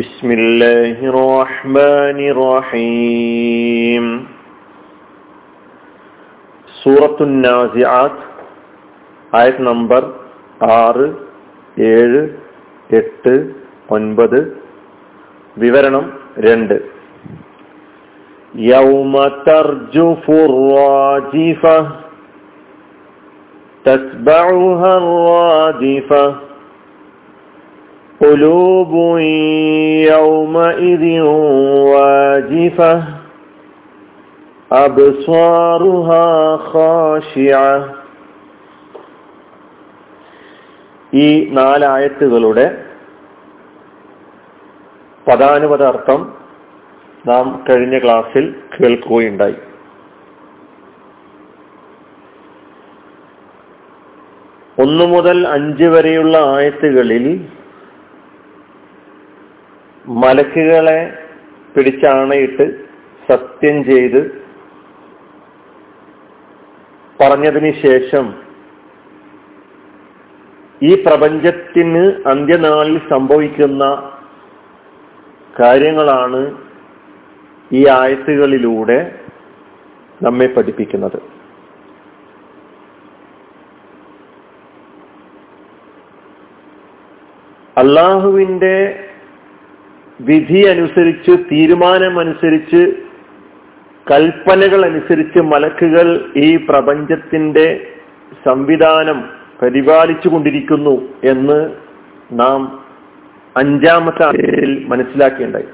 ബിസ്മില്ലാഹിർ റഹ്മാനിർ റഹീം. സൂറത്തു നാസിആത്ത് ആയത് നമ്പർ 6, 7, 8, 9. വിവരണം 2. യൗമ തർജുഫുർ റാജിഫ തസ്ബഉഹാ റാദിഫ ഖുലൂബു യൗമഇദി വാജിഫ അബ്സാറുഹാ ഖാശിഅ. ഈ 4 ആയത്തുകളുടെ പദാനുപദാർത്ഥം നാം കഴിഞ്ഞ ക്ലാസ്സിൽ കേൾക്കുകയുണ്ടായി. ഒന്നു മുതൽ 5 വരെയുള്ള ആയത്തുകളിൽ മലക്കുകളെ പിടിച്ചാണയിട്ട് സത്യം ചെയ്ത് പറഞ്ഞതിന് ശേഷം ഈ പ്രപഞ്ചത്തിന് അന്ത്യനാളിൽ സംഭവിക്കുന്ന കാര്യങ്ങളാണ് ഈ ആയത്തുകളിലൂടെ നമ്മെ പഠിപ്പിക്കുന്നത്. അള്ളാഹുവിൻ്റെ വിധി അനുസരിച്ച്, തീരുമാനമനുസരിച്ച്, കൽപ്പനകൾ അനുസരിച്ച് മലക്കുകൾ ഈ പ്രപഞ്ചത്തിന്റെ സംവിധാനം പരിപാലിച്ചു കൊണ്ടിരിക്കുന്നു എന്ന് നാം 5-ാമത്തെ ആയത്തിൽ മനസ്സിലാക്കേണ്ടായി.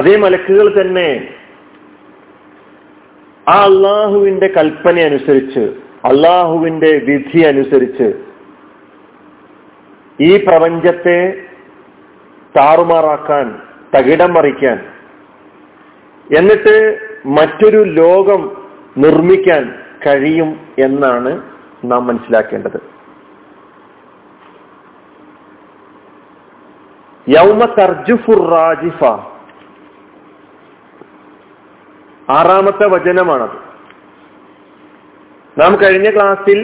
അതേ മലക്കുകൾ തന്നെ ആ അള്ളാഹുവിന്റെ കൽപ്പന അനുസരിച്ച്, അള്ളാഹുവിന്റെ വിധി അനുസരിച്ച് ഈ പ്രപഞ്ചത്തെ താറുമാറാക്കാൻ, തകിടം മറിക്കാൻ, എന്നിട്ട് മറ്റൊരു ലോകം നിർമ്മിക്കാൻ കഴിയും എന്നാണ് നാം മനസ്സിലാക്കേണ്ടത്. യൗമ തർജുഫുർ റാജിഫ 6-ാമത്തെ വചനമാണത്. നാം കഴിഞ്ഞ ക്ലാസ്സിൽ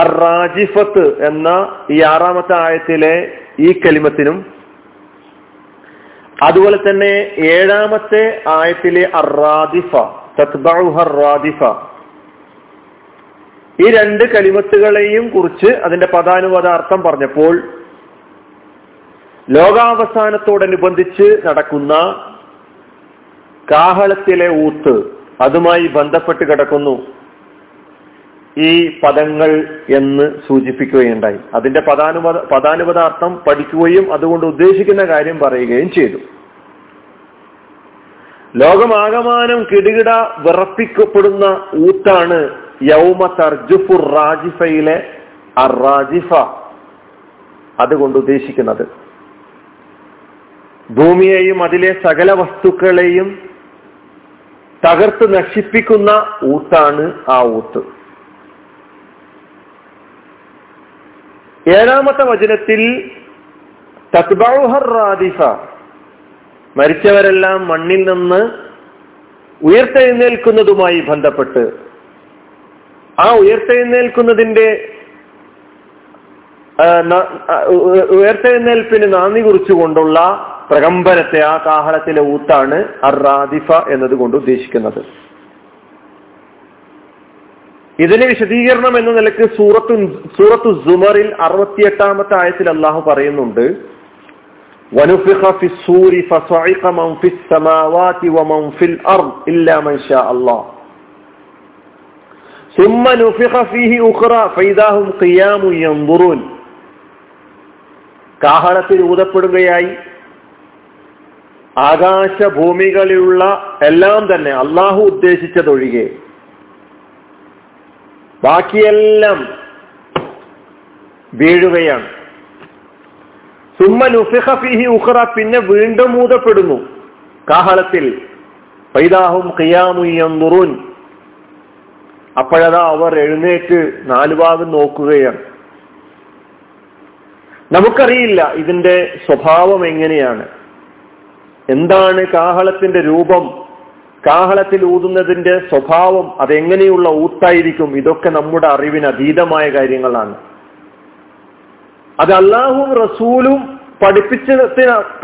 അർ-റാജിഫത്ത് എന്ന ഈ 6-ാമത്തെ ആയത്തിലെ ഈ കലിമത്തിനും അതുപോലെ തന്നെ 7-ാമത്തെ ആയത്തിലെ അർ-റാദിഫ തത്ബഉഹ അർ-റാദിഫ ഈ 2 കലിമത്തുകളെയും കുറിച്ച് അതിന്റെ പദാനുപദാർത്ഥം പറഞ്ഞപ്പോൾ ലോകാവസാനത്തോടനുബന്ധിച്ച് നടക്കുന്ന കാഹളത്തിലെ ഊത്ത്, അതുമായി ബന്ധപ്പെട്ട് കിടക്കുന്നു ഈ പദങ്ങൾ എന്ന് സൂചിപ്പിക്കുകയുണ്ടായി. അതിന്റെ പദാനുപദാർത്ഥം പഠിക്കുകയും അതുകൊണ്ട് ഉദ്ദേശിക്കുന്ന കാര്യം പറയുകയും ചെയ്തു. ലോകമാകമാനം കിടുകിട വിറപ്പിക്കപ്പെടുന്ന ഊത്താണ് യൗമ തർജുഫുർ റാജിഫയിലെ അർ-റാജിഫ അതുകൊണ്ട് ഉദ്ദേശിക്കുന്നത്. ഭൂമിയെയും അതിലെ സകല വസ്തുക്കളെയും തകർത്ത് നശിപ്പിക്കുന്ന ഊത്താണ് ആ ഊത്ത്. 7-ാമത്തെ വചനത്തിൽ തത്ബഉഹ അർ-റാദിഫ മരിച്ചവരെല്ലാം മണ്ണിൽ നിന്ന് ഉയർത്തെഴുന്നേൽക്കുന്നതുമായി ബന്ധപ്പെട്ട് ആ ഉയർത്തെഴുന്നേൽപ്പിന് നാന്ദി കുറിച്ചുകൊണ്ടുള്ള പ്രകമ്പനത്തെ, ആ കാഹളത്തിലെ ഊത്താണ് അർ-റാദിഫ എന്നതുകൊണ്ട് ഉദ്ദേശിക്കുന്നത്. ഇതിന് വിശദീകരണം എന്ന നിലക്ക് സൂറത്തു സുമറിൽ 68-ാമത്തെ ആയത്തിൽ അള്ളാഹു പറയുന്നുണ്ട്, വനുഫിഖ ഫിസ്സൂരി ഫസഇഖ മൻ ഫിസ്സമാവാതി വമൻ ഫിൽ അർദ് ഇല്ലാ മൻ ഷാ അല്ലാഹ് സുമ്മ നുഫിഖ ഫീഹി ഉഖ്റാ ഫൈദാ ഹും ഖിയാമുൻ യൻദുറൂൻ. കാഹളത്തിൽ ഊതപ്പെടുകയായി ആകാശഭൂമികളിലുള്ള എല്ലാം തന്നെ അള്ളാഹു ഉദ്ദേശിച്ചതൊഴികെ ബാക്കിയെല്ലാം വീഴുകയാണ്. സുമ്മ നുഫിഖ ഫീഹി ഉഖ്റ, പിന്നെ വീണ്ടും ഊതപ്പെടുന്നു കാഹളത്തിൽ. ഫൈദാഹും ഖിയാമുൻ യൻദുറൂൻ, അപ്പോഴതാ അവർ എഴുന്നേറ്റ് നാലുഭാഗം നോക്കുകയാണ്. നമുക്കറിയില്ല ഇതിന്റെ സ്വഭാവം എങ്ങനെയാണ്, എന്താണ് കാഹളത്തിന്റെ രൂപം, കാഹളത്തിൽ ഊതുന്നതിന്റെ സ്വഭാവം, അതെങ്ങനെയുള്ള ഊത്തായിരിക്കും, ഇതൊക്കെ നമ്മുടെ അറിവിന് അതീതമായ കാര്യങ്ങളാണ്. അത് അള്ളാഹുവും റസൂലും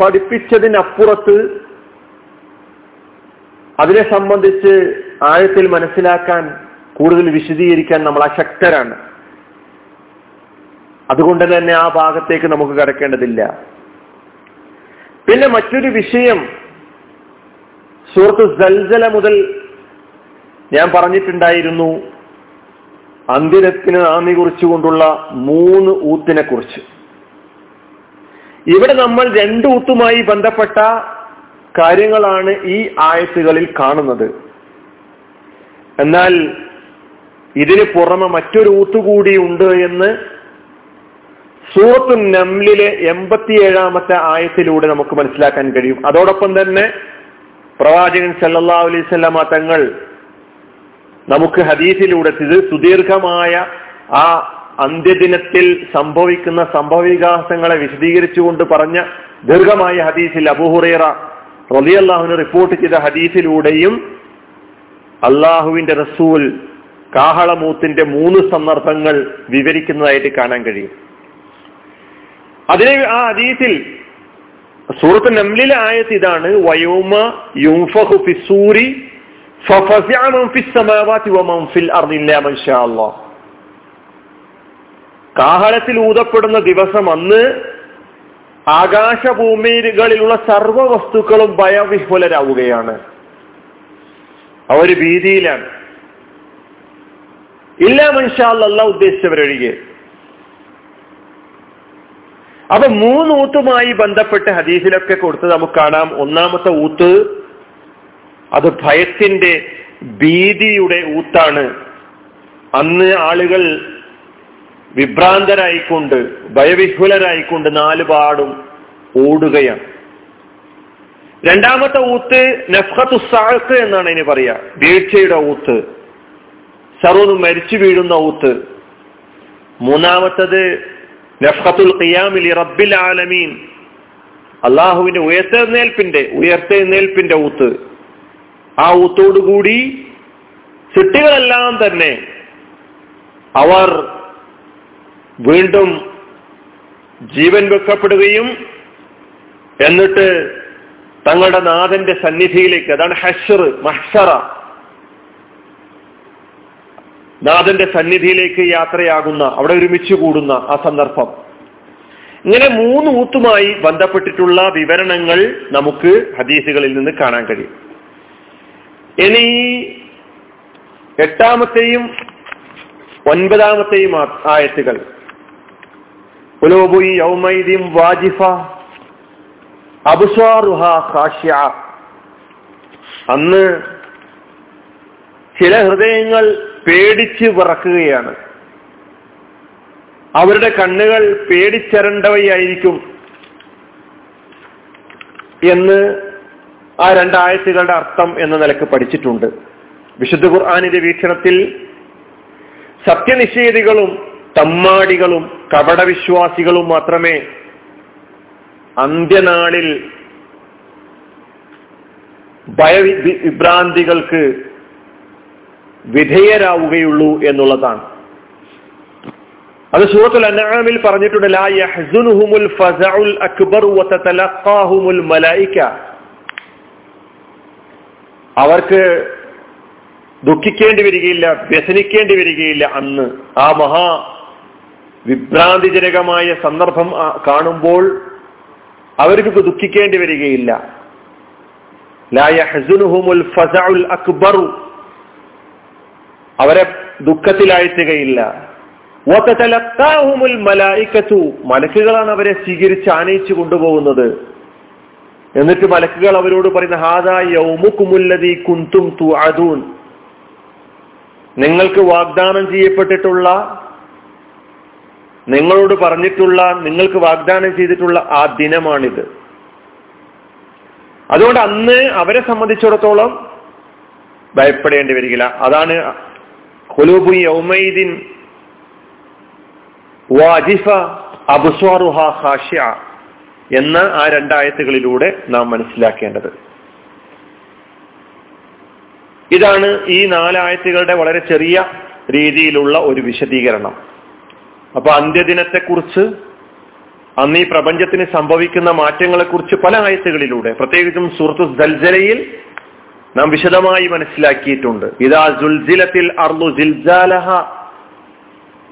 പഠിപ്പിച്ചതിനപ്പുറത്ത് അതിനെ സംബന്ധിച്ച് ആഴത്തിൽ മനസ്സിലാക്കാൻ കൂടുതൽ വിശദീകരിക്കാൻ നമ്മൾ അശക്തരാണ്. അതുകൊണ്ട് തന്നെ ആ ഭാഗത്തേക്ക് നമുക്ക് കടക്കേണ്ടതില്ല. പിന്നെ മറ്റൊരു വിഷയം സൂറത്ത് സൽസല മുതൽ ഞാൻ പറഞ്ഞിട്ടുണ്ടായിരുന്നു, അന്ത്യത്തിന് നാന്ദി കുറിച്ചുകൊണ്ടുള്ള 3 ഊത്തിനെ കുറിച്ച്. ഇവിടെ നമ്മൾ 2 ഊത്തുമായി ബന്ധപ്പെട്ട കാര്യങ്ങളാണ് ഈ ആയത്തുകളിൽ കാണുന്നത്. എന്നാൽ ഇതിന് പുറമെ മറ്റൊരു ഊത്ത് കൂടി ഉണ്ട് എന്ന് സൂറത്തുൻ നംലിലെ 87-ാമത്തെ ആയത്തിലൂടെ നമുക്ക് മനസ്സിലാക്കാൻ കഴിയും. അതോടൊപ്പം തന്നെ പ്രവാചകൻ സല്ലല്ലാഹു അലൈഹി വസല്ലം തങ്ങൾ നമുക്ക് ഹദീസിലൂടെ സുദീർഘമായ ആ അന്ത്യദിനത്തിൽ സംഭവിക്കുന്ന സംഭവവികാസങ്ങളെ വിശദീകരിച്ചുകൊണ്ട് പറഞ്ഞ ദീർഘമായ ഹദീസിൽ, അബൂ ഹുറൈറ റളിയല്ലാഹു അൻഹു റിപ്പോർട്ട് ചെയ്ത ഹദീസിലൂടെയും അള്ളാഹുവിന്റെ റസൂൽ കാഹളമൂത്തിന്റെ 3 സന്ദർഭങ്ങൾ വിവരിക്കുന്നതായിട്ട് കാണാൻ കഴിയും. അതിനെ ആ ഹദീസിൽ സൂറത്ത് നംലിലെ ആയത്ത് ഇതാണ്: വയൗമ യുൻഫഖു ഫിസ്സൂരി ഫഫസിഅ മൻ ഫിസ്സമാവാതി വമൻ ഫിൽ അർദി ഇല്ലാ മൻ ശാ അല്ലാഹ്. കാഹളത്തിൽ ഊതപ്പെടുന്ന ദിവസം അന്ന് ആകാശഭൂമികളിലുള്ള സർവ്വ വസ്തുക്കളും ഭയവിഹ്വലരാവുകയാണ്. അവർ ഭീതിയിലാണ്. ഇല്ലാ മൻ ശാ അല്ലാഹ് ഉദ്ദേശിച്ചവരൊഴികെ. അപ്പൊ 3 ഊത്തുമായി ബന്ധപ്പെട്ട് ഹദീസിലൊക്കെ കൊടുത്ത് നമുക്ക് കാണാം. ഒന്നാമത്തെ ഊത്ത് അത് ഭയത്തിന്റെ, ഭീതിയുടെ ഊത്താണ്. അന്ന് ആളുകൾ വിഭ്രാന്തരായിക്കൊണ്ട്, ഭയവിഹ്വലരായിക്കൊണ്ട് നാലുപാടും ഓടുകയാണ്. രണ്ടാമത്തെ ഊത്ത് നഫ്ഖത്തു സാഖ് എന്നാണ് ഇനി പറയാ, വീഴ്ചയുടെ ഊത്ത്, സർവ്വതും മരിച്ചു വീഴുന്ന ഊത്ത്. മൂന്നാമത്തത് നഫ്ഖത്തുൽ ഖിയാമിൽ റബ്ബിൽ ആലമീൻ, അള്ളാഹുവിന്റെ ഉയർത്തെഴുന്നേൽപ്പിന്റെ ഊത്ത്. ആ ഊത്തോടുകൂടി സൃഷ്ടികളെല്ലാം തന്നെ അവർ വീണ്ടും ജീവൻ വെക്കപ്പെടുകയും എന്നിട്ട് തങ്ങളുടെ നാഥന്റെ സന്നിധിയിലേക്ക്, അതാണ് ഹശ്ർ, മഹ്സറ, നാഥന്റെ സന്നിധിയിലേക്ക് യാത്രയാകുന്ന, അവിടെ ഒരുമിച്ച് കൂടുന്ന ആ സന്ദർഭം. ഇങ്ങനെ 3 ഊത്തുമായി ബന്ധപ്പെട്ടിട്ടുള്ള വിവരണങ്ങൾ നമുക്ക് ഹദീസുകളിൽ നിന്ന് കാണാൻ കഴിയും. ഇനി 8-ാമത്തെയും 9-ാമത്തെയും ആയത്തുകൾ അന്ന് ചില ഹൃദയങ്ങൾ പേടിച്ച് വിറക്കുകയാണ്. അവരുടെ കണ്ണുകൾ പേടിച്ചരണ്ടവയായിരിക്കും എന്ന് ആ 2 ആയത്തുകളുടെ അർത്ഥം എന്ന നിലക്ക് പഠിച്ചിട്ടുണ്ട്. വിശുദ്ധ ഖുർആനിന്റെ വീക്ഷണത്തിൽ സത്യനിഷേധികളും തമ്മാടികളും കപടവിശ്വാസികളും മാത്രമേ അന്ത്യനാളിൽ ഭയവിഭ്രാന്തികൾക്ക് വിധേയരാവുകയുള്ളൂ എന്നുള്ളതാണ്. അത് സൂറത്തുൽ അൻആമിൽ പറഞ്ഞിട്ടുണ്ട്, ലാ യഹ്സുനുഹുൽ ഫസഉൽ അക്ബർ വതതലഖാഹുൽ മലായിക. അവർക്ക് ദുഃഖിക്കേണ്ടി വരികയില്ല, വ്യസനിക്കേണ്ടി വരികയില്ല. അന്ന് ആ മഹാ വിഭ്രാന്തിജനകമായ സന്ദർഭം കാണുമ്പോൾ അവർക്ക് ദുഃഖിക്കേണ്ടി വരികയില്ല. ലാ യഹ്സുനുഹുൽ ഫസഉൽ അക്ബർ, അവരെ ദുഃഖത്തിലാഴ്ത്തുകയില്ല. വതതലഖാഹുൽ മലായികതു, മലക്കുകളാണ് അവരെ സ്വീകരിച്ച് ആനയിച്ചു കൊണ്ടുപോകുന്നത്. എന്നിട്ട് മലക്കുകൾ അവരോട് പറയുന്ന ഹാദാ യൗമുകുമുല്ലദീ കുൻതും തുഅദൂൻ, നിങ്ങൾക്ക് വാഗ്ദാനം ചെയ്യപ്പെട്ടിട്ടുള്ള, നിങ്ങളോട് പറഞ്ഞിട്ടുള്ള, നിങ്ങൾക്ക് വാഗ്ദാനം ചെയ്തിട്ടുള്ള ആ ദിനമാണിത്. അതുകൊണ്ട് അന്ന് അവരെ സംബന്ധിച്ചിടത്തോളം ഭയപ്പെടേണ്ടി വരികില്ല. അതാണ് ഖുലൂബു യൗമൈദിൻ വാജിഫ അബ്സ്വാറുഹാ ഖാശിഅ എന്ന ആ 2 ആയത്തുകളിലൂടെ നാം മനസ്സിലാക്കേണ്ടത് ഇതാണ്. ഈ 4 ആയത്തുകളുടെ വളരെ ചെറിയ രീതിയിലുള്ള ഒരു വിശദീകരണം. അപ്പൊ അന്ത്യദിനത്തെക്കുറിച്ച് അന്ന് ഈ പ്രപഞ്ചത്തിന് സംഭവിക്കുന്ന മാറ്റങ്ങളെക്കുറിച്ച് പല ആയത്തുകളിലൂടെ, പ്രത്യേകിച്ചും സൂറത്തു സൽസലയിൽ നാം വിശദമായി മനസ്സിലാക്കിയിട്ടുണ്ട്. ഇദാ സുൽസിലത്തിൽ അർളു സിൽസാലഹ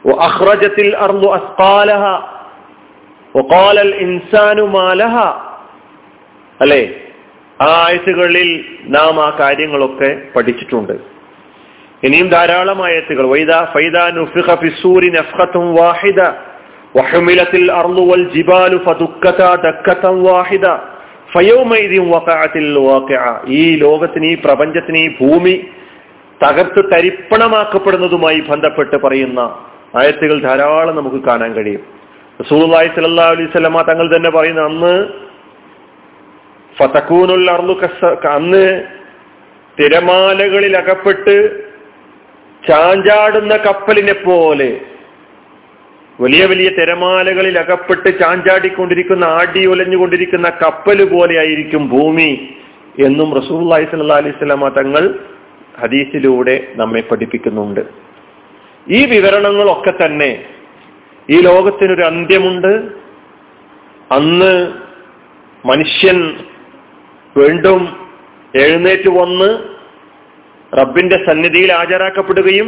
വഅഖ്റജത്തിൽ അർളു അസ്ഖാലഹ വഖാലൽ ഇൻസാനു മാ ലഹ. അല്ലേ, ആ ആയത്തുകളിൽ നാം ആ കാര്യങ്ങളൊക്കെ പഠിച്ചിട്ടുണ്ട്. ഇനിയും ധാരാളം ആയത്തുകൾ വൈദാ ഫൈദാ നുഫിഖ ഫിസ്സൂരി നഫ്ഖത്തുൻ വാഹിദ വഹുമിലത്തിൽ അർളു വൽ ജിബാലു ഫദുക്കതാ ദക്കതൻ വാഹിദ ഫയൗമൈദിൻ വഖഅത്തിൽ വാഖിഅ. ഈ ലോകത്തിന്, ഈ പ്രപഞ്ചത്തിന്, ഈ ഭൂമി തകർത്ത് തരിപ്പണമാക്കപ്പെടുന്നതുമായി ബന്ധപ്പെട്ട് പറയുന്ന ആയത്തുകൾ ധാരാളം നമുക്ക് കാണാൻ കഴിയും. റസൂലുള്ളാഹി സ്വല്ലല്ലാഹു അലൈഹി വസല്ലം തങ്ങൾ തന്നെ പറയുന്ന അന്ന് ഫതകൂനുൽ അർളു കസ്സ, അന്ന് തിരമാലകളിൽ അകപ്പെട്ട് ചാഞ്ചാടുന്ന കപ്പലിനെ പോലെ, വലിയ വലിയ തിരമാലകളിൽ അകപ്പെട്ട് ചാഞ്ചാടിക്കൊണ്ടിരിക്കുന്ന, ആടി ഉലഞ്ഞുകൊണ്ടിരിക്കുന്ന കപ്പല് പോലെയായിരിക്കും ഭൂമി എന്നും റസൂലുള്ളാഹി സ്വല്ലല്ലാഹു അലൈഹി വസല്ലം തങ്ങൾ ഹദീസിലൂടെ നമ്മെ പഠിപ്പിക്കുന്നുണ്ട്. ഈ വിവരണങ്ങളൊക്കെ തന്നെ ഈ ലോകത്തിനൊരു അന്ത്യമുണ്ട്, അന്ന് മനുഷ്യൻ വീണ്ടും എഴുന്നേറ്റ് വന്ന് റബ്ബിന്റെ സന്നിധിയിൽ ഹാജരാക്കപ്പെടുകയും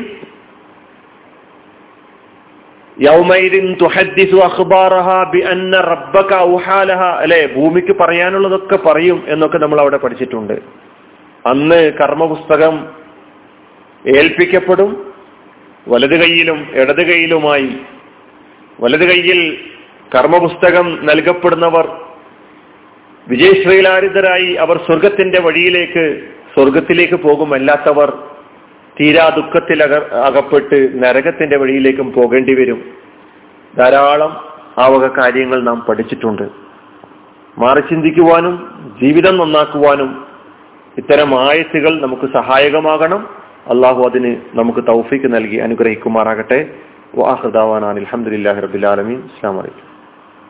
യൗമൈദിൻ തുഹദ്ദിസു അഖ്ബാറഹാ ബിഅന്ന റബ്ബക ഔഹാലഹാ, അല്ലേ, ഭൂമിക്ക് പറയാനുള്ളതൊക്കെ പറയും എന്നൊക്കെ നമ്മൾ അവിടെ പഠിച്ചിട്ടുണ്ട്. അന്ന് കർമ്മപുസ്തകം ഏൽപ്പിക്കപ്പെടും. വലതു കൈയിലും ഇടതു കൈയിലുമായി, വലതു കൈയിൽ കർമ്മപുസ്തകം നൽകപ്പെടുന്നവർ വിജയശ്രീലാരിതരായി അവർ സ്വർഗത്തിന്റെ വഴിയിലേക്ക്, സ്വർഗത്തിലേക്ക് പോകും. അല്ലാത്തവർ തീരാ ദുഃഖത്തിൽ അകപ്പെട്ട് നരകത്തിന്റെ വഴിയിലേക്കും പോകേണ്ടി വരും. ധാരാളം ആവക കാര്യങ്ങൾ നാം പഠിച്ചിട്ടുണ്ട്. മാറി ചിന്തിക്കുവാനും ജീവിതം നന്നാക്കുവാനും ഇത്തരം ആയത്തുകൾ നമുക്ക് സഹായകമാകണം. അള്ളാഹു അതിന് നമുക്ക് തൗഫീക്ക് നൽകി അനുഗ്രഹിക്കുമാറാകട്ടെ. വആഖിറു ദഅ്വാനാ അൽഹംദുലില്ലാഹി റബ്ബിൽ ആലമീൻ. അസ്സലാമു അലൈക്കും.